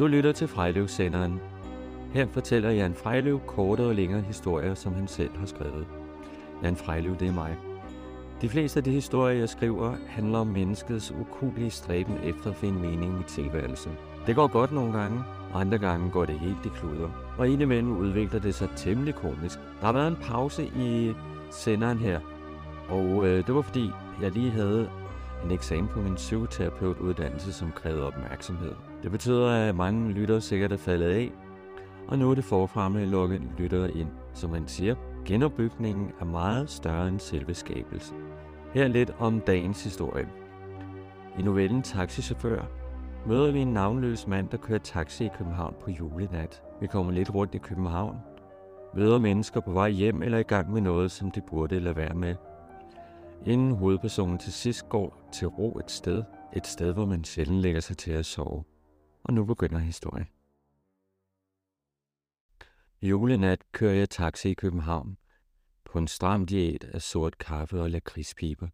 Du lytter til Frejlev-senderen. Her fortæller Jan Frejlev kortere og længere historier, som han selv har skrevet. Jan Frejlev, det er mig. De fleste af de historier, jeg skriver, handler om menneskets ukuelige stræben efter at finde mening i tilværelsen. Det går godt nogle gange, andre gange går det helt i kluder. Og indimellem udvikler det sig temmelig komisk. Der har været en pause i senderen her, og det var fordi, jeg lige havde en eksamen på min psykoterapeutuddannelse, som krævede opmærksomhed. Det betyder, at mange lyttere sikkert er faldet af, og nu er det forfra med at lukke lyttere ind. Som man siger, genopbygningen er meget større end selve skabelsen. Her lidt om dagens historie. I novellen Taxichauffør møder vi en navnløs mand, der kører taxi i København på julenat. Vi kommer lidt rundt i København, møder mennesker på vej hjem eller i gang med noget, som de burde lade være med. Inden hovedpersonen til sidst går til ro et sted, hvor man sjældent lægger sig til at sove. Og nu begynder historien. Julenat kører jeg taxi i København på en stram diæt af sort kaffe og lakridspiber.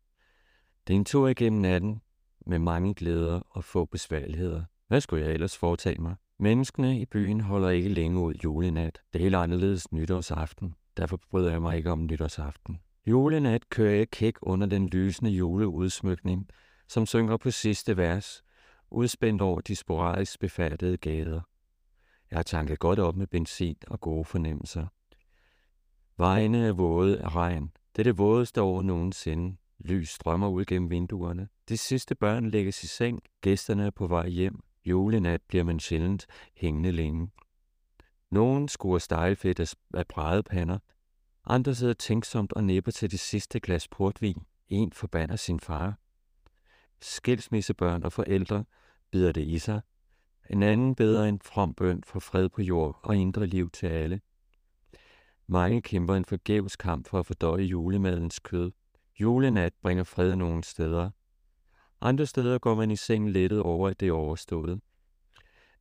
Det er en tur igennem natten med mange glæder og få besværligheder. Hvad skulle jeg ellers foretage mig? Menneskene i byen holder ikke længe ud julenat. Det er helt anderledes nytårsaften. Derfor bryder jeg mig ikke om nytårsaften. Julenat kører jeg kæk under den lysende juleudsmykning, som synger på sidste vers, udspændt over de sporadisk befærdede gader. Jeg har tanket godt op med benzin og gode fornemmelser. Vejene er våde af regn. Det er det vådeste år nogensinde. Lys strømmer ud gennem vinduerne. De sidste børn lægges i seng. Gæsterne er på vej hjem. Julenat bliver man sjældent hængende længe. Nogen skuer stegefedt af bradepander. Andre sidder tænksomt og nipper til det sidste glas portvin. En forbander sin far. Skilsmissebørn og forældre bider det i sig. En anden beder en from bøn for fred på jord og indre liv til alle. Mange kæmper en forgæves kamp for at fordøje julemadens kød. Julenat bringer fred nogle steder. Andre steder går man i seng lettet over, at det er overstået.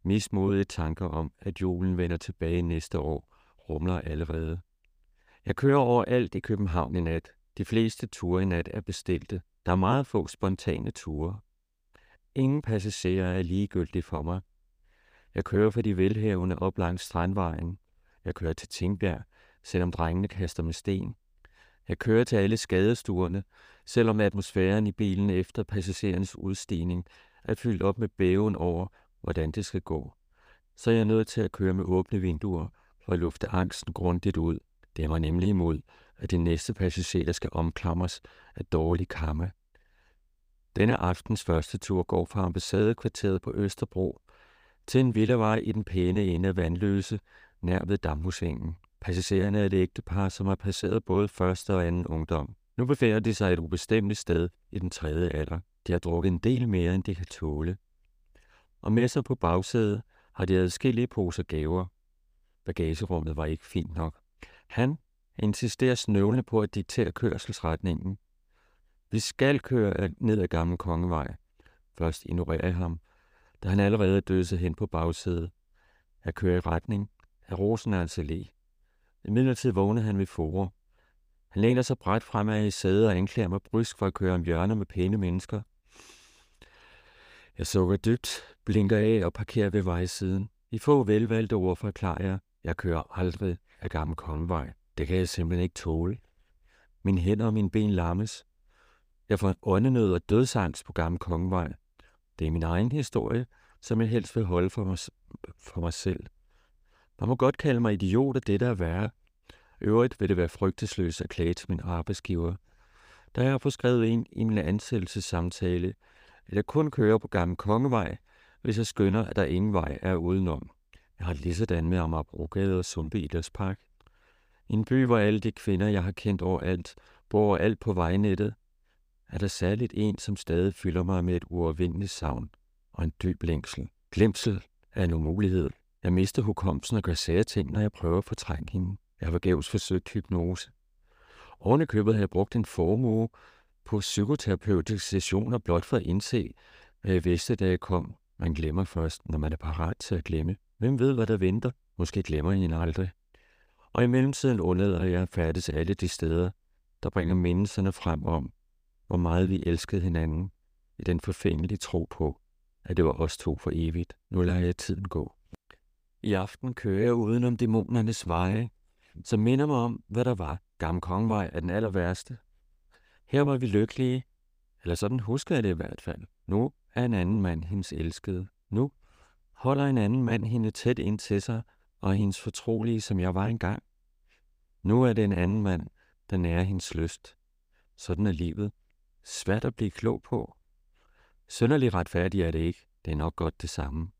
Mismodige tanker om, at julen vender tilbage næste år, rumler allerede. Jeg kører overalt i København i nat. De fleste ture i nat er bestilte. Der er meget få spontane ture. Ingen passagerer er ligegyldige for mig. Jeg kører for de velhavende op langs Strandvejen. Jeg kører til Tingbjerg, selvom drengene kaster med sten. Jeg kører til alle skadestuerne, selvom atmosfæren i bilen efter passagerernes udstigning er fyldt op med bæven over, hvordan det skal gå. Så jeg er nødt til at køre med åbne vinduer for at lufte angsten grundigt ud. Det er mig nemlig imod, at de næste passagerer skal omklamres af dårlig karma. Denne aftens første tur går fra ambassadekvarteret på Østerbro til en villavej i den pæne ende af Vandløse, nær ved Damhusvængen. Passagererne er et ægtepar, som har passeret både første og anden ungdom. Nu befinder de sig et ubestemt sted i den tredje alder. De har drukket en del mere, end de kan tåle. Og med sig på bagsædet har de adskillige poser gaver. Bagagerummet var ikke fint nok. Han insisterer snøvlende på at diktere kørselsretningen. Vi skal køre ned ad Gammel Kongevej. Først ignorerer jeg ham, da han allerede er døset hen på bagsædet. Jeg kører i retning af Rosenørns Allé. Imidlertid vågner han ved fore. Han læner sig bredt fremad i sædet og anklager mig brysk for at køre om hjørner med pæne mennesker. Jeg sukker dybt, blinker af og parkerer ved vejsiden. I få velvalgte ord forklarer jeg, jeg kører aldrig af Gammel Kongevej. Det kan jeg simpelthen ikke tåle. Mine hænder og mine ben lammes. Jeg får en åndenød og dødsangst på Gammel Kongevej. Det er min egen historie, som jeg helst vil holde for mig selv. Man må godt kalde mig idiot af det, der er værre. Øvrigt vil det være frygtesløst at klage til min arbejdsgiver. Da jeg har fået skrevet ind i min ansættelsessamtale, at jeg kun kører på Gammel Kongevej, hvis jeg skynder, at der ingen vej er udenom. Jeg har lige sådan med Amager Brogade og Sundby Idræspark. En by, hvor alle de kvinder, jeg har kendt overalt, bor overalt på vejnettet, er der særligt en, som stadig fylder mig med et uovervindeligt savn og en dyb længsel. Glemsel er en umulighed. Jeg mister hukommelsen og gør sære ting, når jeg prøver at fortrænge hende. Jeg har forgæves forsøgt hypnose. Oven i købet havde jeg brugt en formue på psykoterapeutiske sessioner blot for at indse, hvad jeg vidste, da jeg kom. Man glemmer først, når man er parat til at glemme. Hvem ved, hvad der venter? Måske glemmer jeg hende aldrig. Og i mellemtiden undlader jeg at færdes alle de steder, der bringer mindelserne frem om, hvor meget vi elskede hinanden i den forfængelige tro på, at det var os to for evigt. Nu lader jeg tiden gå. I aften kører jeg udenom dæmonernes veje, som minder mig om, hvad der var. Gammel Kongevej er den aller værste. Her var vi lykkelige, eller sådan husker jeg det i hvert fald. Nu er en anden mand hendes elskede. Nu holder en anden mand hende tæt ind til sig, og hendes fortrolige, som jeg var engang. Nu er det en anden mand, der nærer hendes lyst. Sådan er livet. Svært at blive klog på. Sønderlig retfærdig er det ikke. Det er nok godt det samme.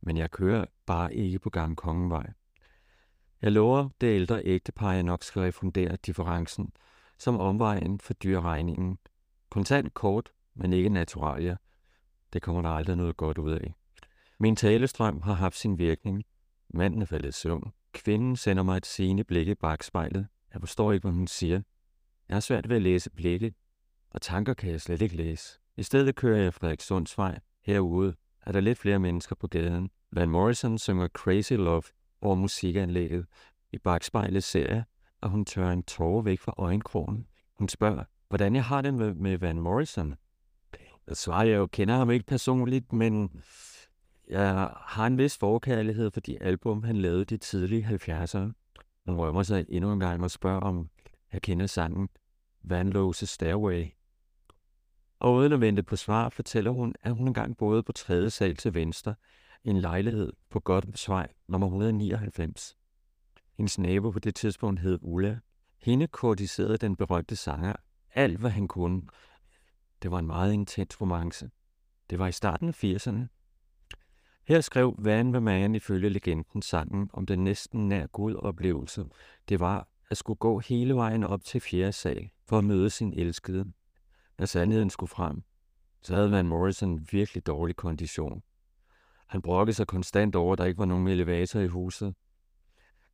Men jeg kører bare ikke på Gammel Kongevej. Jeg lover det ældre ægtepar, jeg nok skal refundere differencen, som omvejen for dyrregningen. Kontant kort, men ikke naturalier. Det kommer der aldrig noget godt ud af. Min talestrøm har haft sin virkning. Manden er faldet i søvn. Kvinden sender mig et sigende blik i bakspejlet. Jeg forstår ikke, hvad hun siger. Jeg har svært ved at læse blikket, og tanker kan jeg slet ikke læse. I stedet kører jeg Frederik Sundsvej. Herude er der lidt flere mennesker på gaden. Van Morrison synger Crazy Love over musikanlægget. I bakspejlet ser jeg, og hun tørrer en tåre væk fra øjenkrogen. Hun spørger, hvordan jeg har det med Van Morrison. Jeg svarer, jeg jo kender ham ikke personligt, men jeg har en vis forkærlighed for de album, han lavede de tidlige 70'ere. Han rømmer sig endnu en gang og spørger, om jeg kender sangen Vandløse Stairway. Og uden at vente på svar, fortæller hun, at hun engang boede på 3. sal til venstre i en lejlighed på Godthåbsvej nummer 199. Hendes nabo på det tidspunkt hed Ulla. Hende kortiserede den berømte sanger alt, hvad han kunne. Det var en meget intens romance. Det var i starten af 80'erne. Her skrev Van Morrison ifølge legenden sangen om den næsten nær god oplevelse. Det var at skulle gå hele vejen op til 4. sal for at møde sin elskede. Når sandheden skulle frem, så havde Van Morrison virkelig dårlig kondition. Han brokkede sig konstant over, at der ikke var nogen elevator i huset.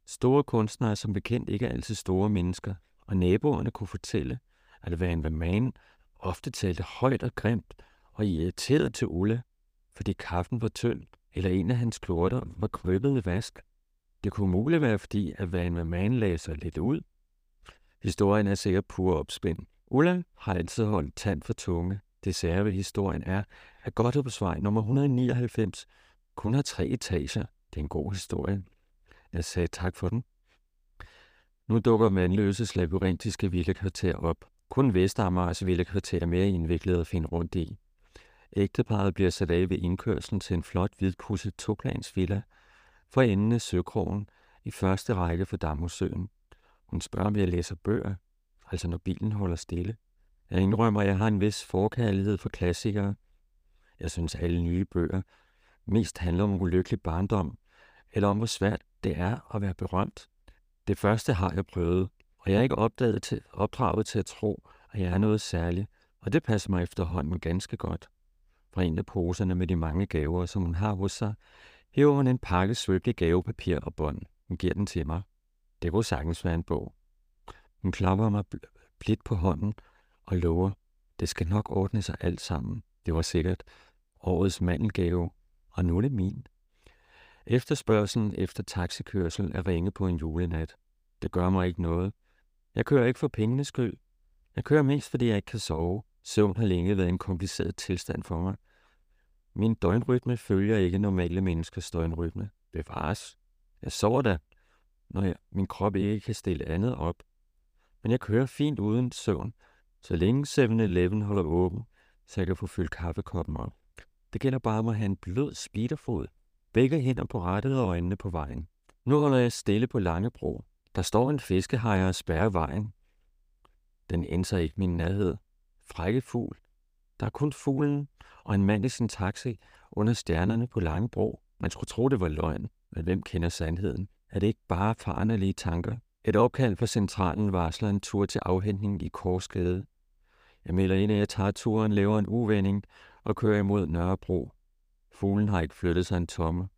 Store kunstnere er som bekendt ikke altid store mennesker, og naboerne kunne fortælle, at Van Morrison ofte talte højt og grimt og irriterede til Ulla, fordi kaffen var tynd, eller en af hans klorter var krøbet i vask. Det kunne muligt være, fordi at Van Morrison lagde sig lidt ud. Historien er sikkert pur opspind. Ulla har altid holdt tand for tunge. Det sære ved historien er, at Godthåbsvej nummer 199 kun har 3 etager. Det er en god historie. Jeg sagde tak for den. Nu dukker Vandløses labyrintiske villekvarter op. Kun Vestamars villekvarter er mere indviklet at finde rundt i. Ægteparret bliver sat af ved indkørslen til en flot hvidpudset toplansvilla for enden af søkrogen i første række for Damhusøen. Hun spørger, om jeg læser bøger, altså når bilen holder stille. Jeg indrømmer, at jeg har en vis forkærlighed for klassikere. Jeg synes, alle nye bøger mest handler om ulykkelig barndom, eller om, hvor svært det er at være berømt. Det første har jeg prøvet, og jeg er ikke opdraget til at tro, at jeg er noget særligt, og det passer mig efterhånden ganske godt. Fra en af poserne med de mange gaver, som hun har hos sig, hæver hun en pakke svøbt i gavepapir og bånd. Hun giver den til mig. Det kunne sagtens være en bog. Hun klapper mig blidt på hånden og lover, det skal nok ordne sig alt sammen. Det var sikkert årets mandelgave, og nu er det min. Efterspørgselen efter taxikørsel er ringe på en julenat. Det gør mig ikke noget. Jeg kører ikke for pengenes skyld. Jeg kører mest, fordi jeg ikke kan sove. Søvn har længe været en kompliceret tilstand for mig. Min døgnrytme følger ikke normale menneskers døgnrytme. Bevares. Jeg sover da, når min krop ikke kan stille andet op. Men jeg kører fint uden søvn, så længe 7-Eleven holder åben, så jeg kan få fyldt kaffekoppen op. Det gælder bare om at have en blød speederfod, begge hænder på rattet og øjnene på vejen. Nu holder jeg stille på Langebro. Der står en fiskehajer og spærrer vejen. Den ændrer ikke min nærhed. Frække fugl. Der er kun fuglen og en mand i sin taxi under stjernerne på Langebro. Man skulle tro, det var løgn, men hvem kender sandheden? Er det ikke bare foranderlige tanker? Et opkald fra centralen varsler en tur til afhentning i Korsgade. Jeg melder ind, at jeg tager turen, laver en uvending og kører imod Nørrebro. Fuglen har ikke flyttet sig en tomme.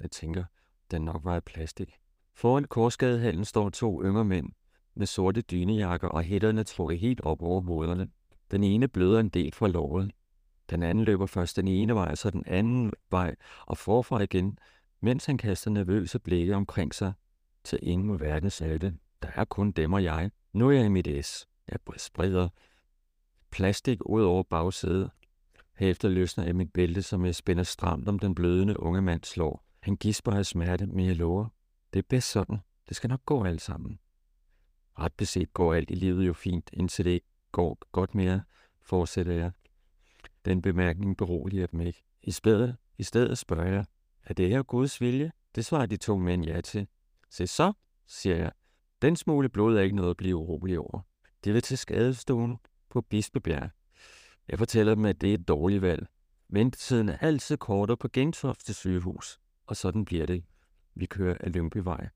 Jeg tænker, den nok var af plastik. Foran Korsgadehallen står 2 yngre mænd med sorte dynejakker og hætterne trukket helt op over hovederne. Den ene bløder en del fra låret. Den anden løber først den ene vej, så den anden vej og forfra igen, mens han kaster nervøse blikke omkring sig til ingen med verdens alte. Der er kun dem og jeg. Nu er jeg i mit S. Jeg spreder plastik ud over bagsædet. Herefter løsner jeg mit bælte, som jeg spænder stramt om den blødende unge mand slår. Han gisper af smerte, men jeg lover. Det er bedst sådan. Det skal nok gå alt sammen. Ret beset går alt i livet jo fint, indtil det ikke går godt mere, fortsætter jeg. Den bemærkning beroliger dem ikke. I stedet spørger jeg, er det her Guds vilje? Det svarer de to mænd ja til. Se så, siger jeg. Den smule blod er ikke noget at blive urolig over. Det vil til skadestuen på Bispebjerg. Jeg fortæller dem, at det er et dårligt valg. Ventetiden er altid kortere på Gentofte sygehus, og sådan bliver det. Vi kører af Lyngbyvej.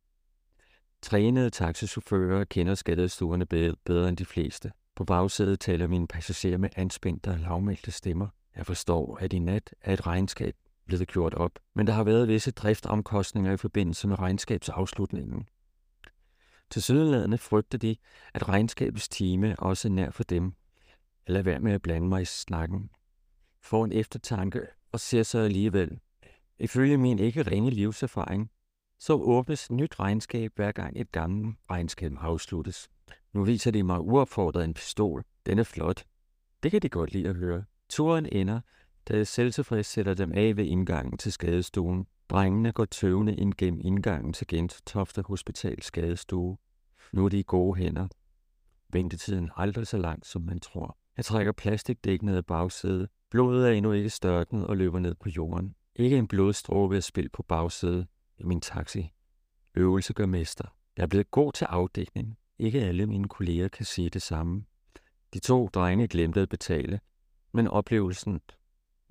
Trænede taxichauffører kender skadestuerne bedre end de fleste. På bagsædet taler mine passagerer med anspændte og lavmælte stemmer. Jeg forstår, at i nat er et regnskab blevet gjort op, men der har været visse driftsomkostninger i forbindelse med regnskabsafslutningen. Tilsyneladende frygter de, at regnskabets time også er nær for dem. Jeg lader være med at blande mig i snakken. Får en eftertanke og ser så alligevel. Ifølge min ikke rene livserfaring, så åbnes et nyt regnskab, hver gang et gammelt regnskab afsluttes. Nu viser de mig uopfordret en pistol. Den er flot. Det kan de godt lide at høre. Turen ender, da jeg selvtilfreds sætter dem af ved indgangen til skadestuen. Drengene går tøvende ind gennem indgangen til Gentofte Hospitals skadestue. Nu er de i gode hænder. Ventetiden aldrig så langt, som man tror. Jeg trækker plastikdækkene af bagsædet. Blodet er endnu ikke størknet og løber ned på jorden. Ikke en blodstråbe er spildt på bagsædet i min taxi. Øvelse gør mester. Jeg er blevet god til afdækning. Ikke alle mine kolleger kan sige det samme. De to drenge glemte at betale, men oplevelsen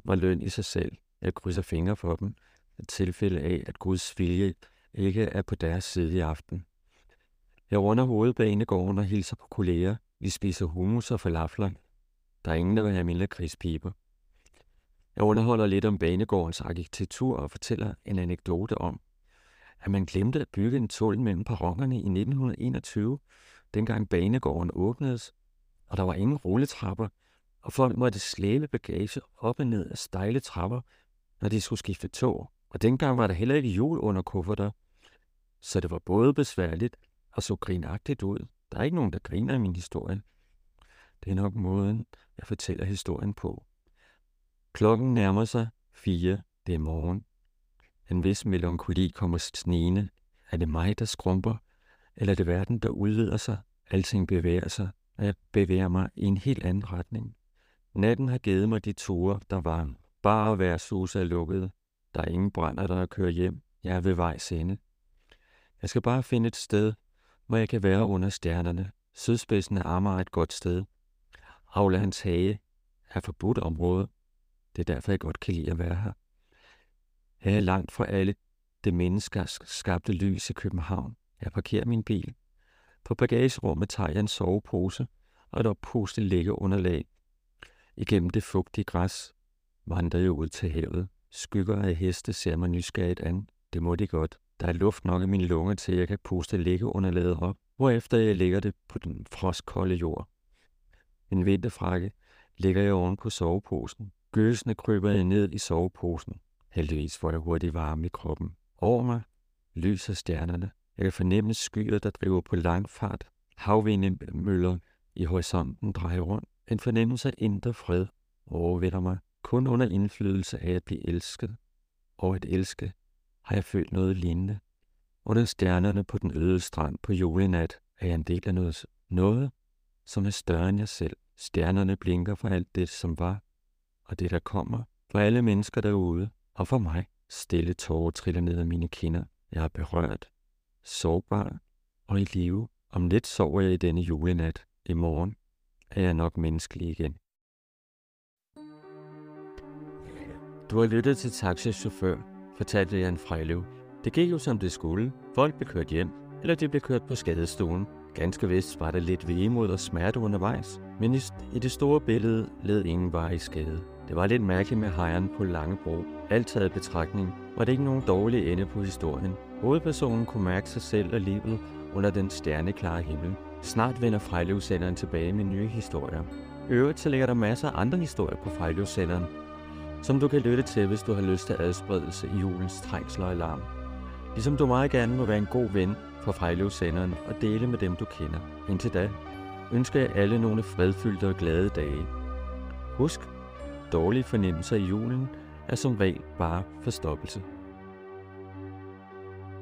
var løn i sig selv. Jeg krydser fingre for dem, i tilfælde af, at Guds vilje ikke er på deres side i aften. Jeg runder hovedet Banegården og hilser på kolleger. Vi spiser hummus og falafler. Der er ingen, der vil have mindre krispiber. Jeg underholder lidt om Banegårdens arkitektur og fortæller en anekdote om, at man glemte at bygge en tunnel mellem perronerne i 1921, dengang Banegården åbnedes, og der var ingen rulletrapper, og folk måtte slæbe bagage op og ned af stejle trapper, når de skulle skifte tog. Og dengang var der heller ikke hjul under kufferter, så det var både besværligt og så grinagtigt ud. Der er ikke nogen, der griner i min historie. Det er nok måden, jeg fortæller historien på. Klokken nærmer sig 4. Det er morgen. En vis melankoli kommer snigende. Er det mig, der skrumper? Eller er det verden, der udvider sig? Alting bevæger sig, og jeg bevæger mig i en helt anden retning. Natten har givet mig de ture, der var. Bare at være suser er lukket. Der er ingen brænder, der kører hjem. Jeg er ved vejs ende. Jeg skal bare finde et sted, hvor jeg kan være under stjernerne. Sydspidsen af Amager er et godt sted. Havlands hage er forbudt område. Det er derfor, jeg godt kan lide at være her. Her er langt fra alle det mennesker skabte lys i København. Jeg parkerer min bil. På bagagerummet tager jeg en sovepose og et oppustet liggeunderlag. Igennem det fugtige græs vandrer jeg ud til havet. Skygger af heste ser mig nysgerrigt an. Det må de godt. Der er luft nok i mine lunger til, at jeg kan puste liggeunderlaget op, hvorefter jeg lægger det på den frostkolde jord. En vinterfrakke lægger jeg oven på soveposen. Gøsende kryber jeg ned i soveposen. Heldigvis får jeg hurtigt varme i kroppen. Over mig lyser stjernerne. Jeg kan fornemme skyer, der driver på lang fart. Havvindmøller i horisonten drejer rundt. En fornemmelse af indre fred overvinder mig. Kun under indflydelse af at blive elsket og at elske, har jeg følt noget lignende. Under stjernerne på den øde strand på julenat er jeg en del af noget, som er større end jeg selv. Stjernerne blinker for alt det, som var, og det, der kommer, for alle mennesker derude, og for mig. Stille tårer triller ned af mine kinder. Jeg er berørt, sårbar og i live. Om lidt sover jeg i denne julenat. I morgen er jeg nok menneskelig igen. Du har lyttet til taxichauffør, fortalte Jan Frejlev. Det gik jo som det skulle. Folk blev kørt hjem, eller de blev kørt på skadestuen. Ganske vist var der lidt vemod og smerte undervejs, men i det store billede led ingen var i skade. Det var lidt mærkeligt med hejren på Langebro. Alt taget betragtning var det ikke nogen dårlig ende på historien. Hovedpersonen kunne mærke sig selv og livet under den stjerneklare himmel. Snart vender Frejlev-senderen tilbage med nye historier. Øvrigt så ligger der masser af andre historier på Frejlev-senderen, som du kan lytte til, hvis du har lyst til adspredelse i julens trængsel og alarm. Ligesom du meget gerne må være en god ven for Frejlev-senderen og dele med dem, du kender. Indtil da ønsker jeg alle nogle fredfyldte og glade dage. Husk, dårlige fornemmelser i julen er som regel bare forstoppelse.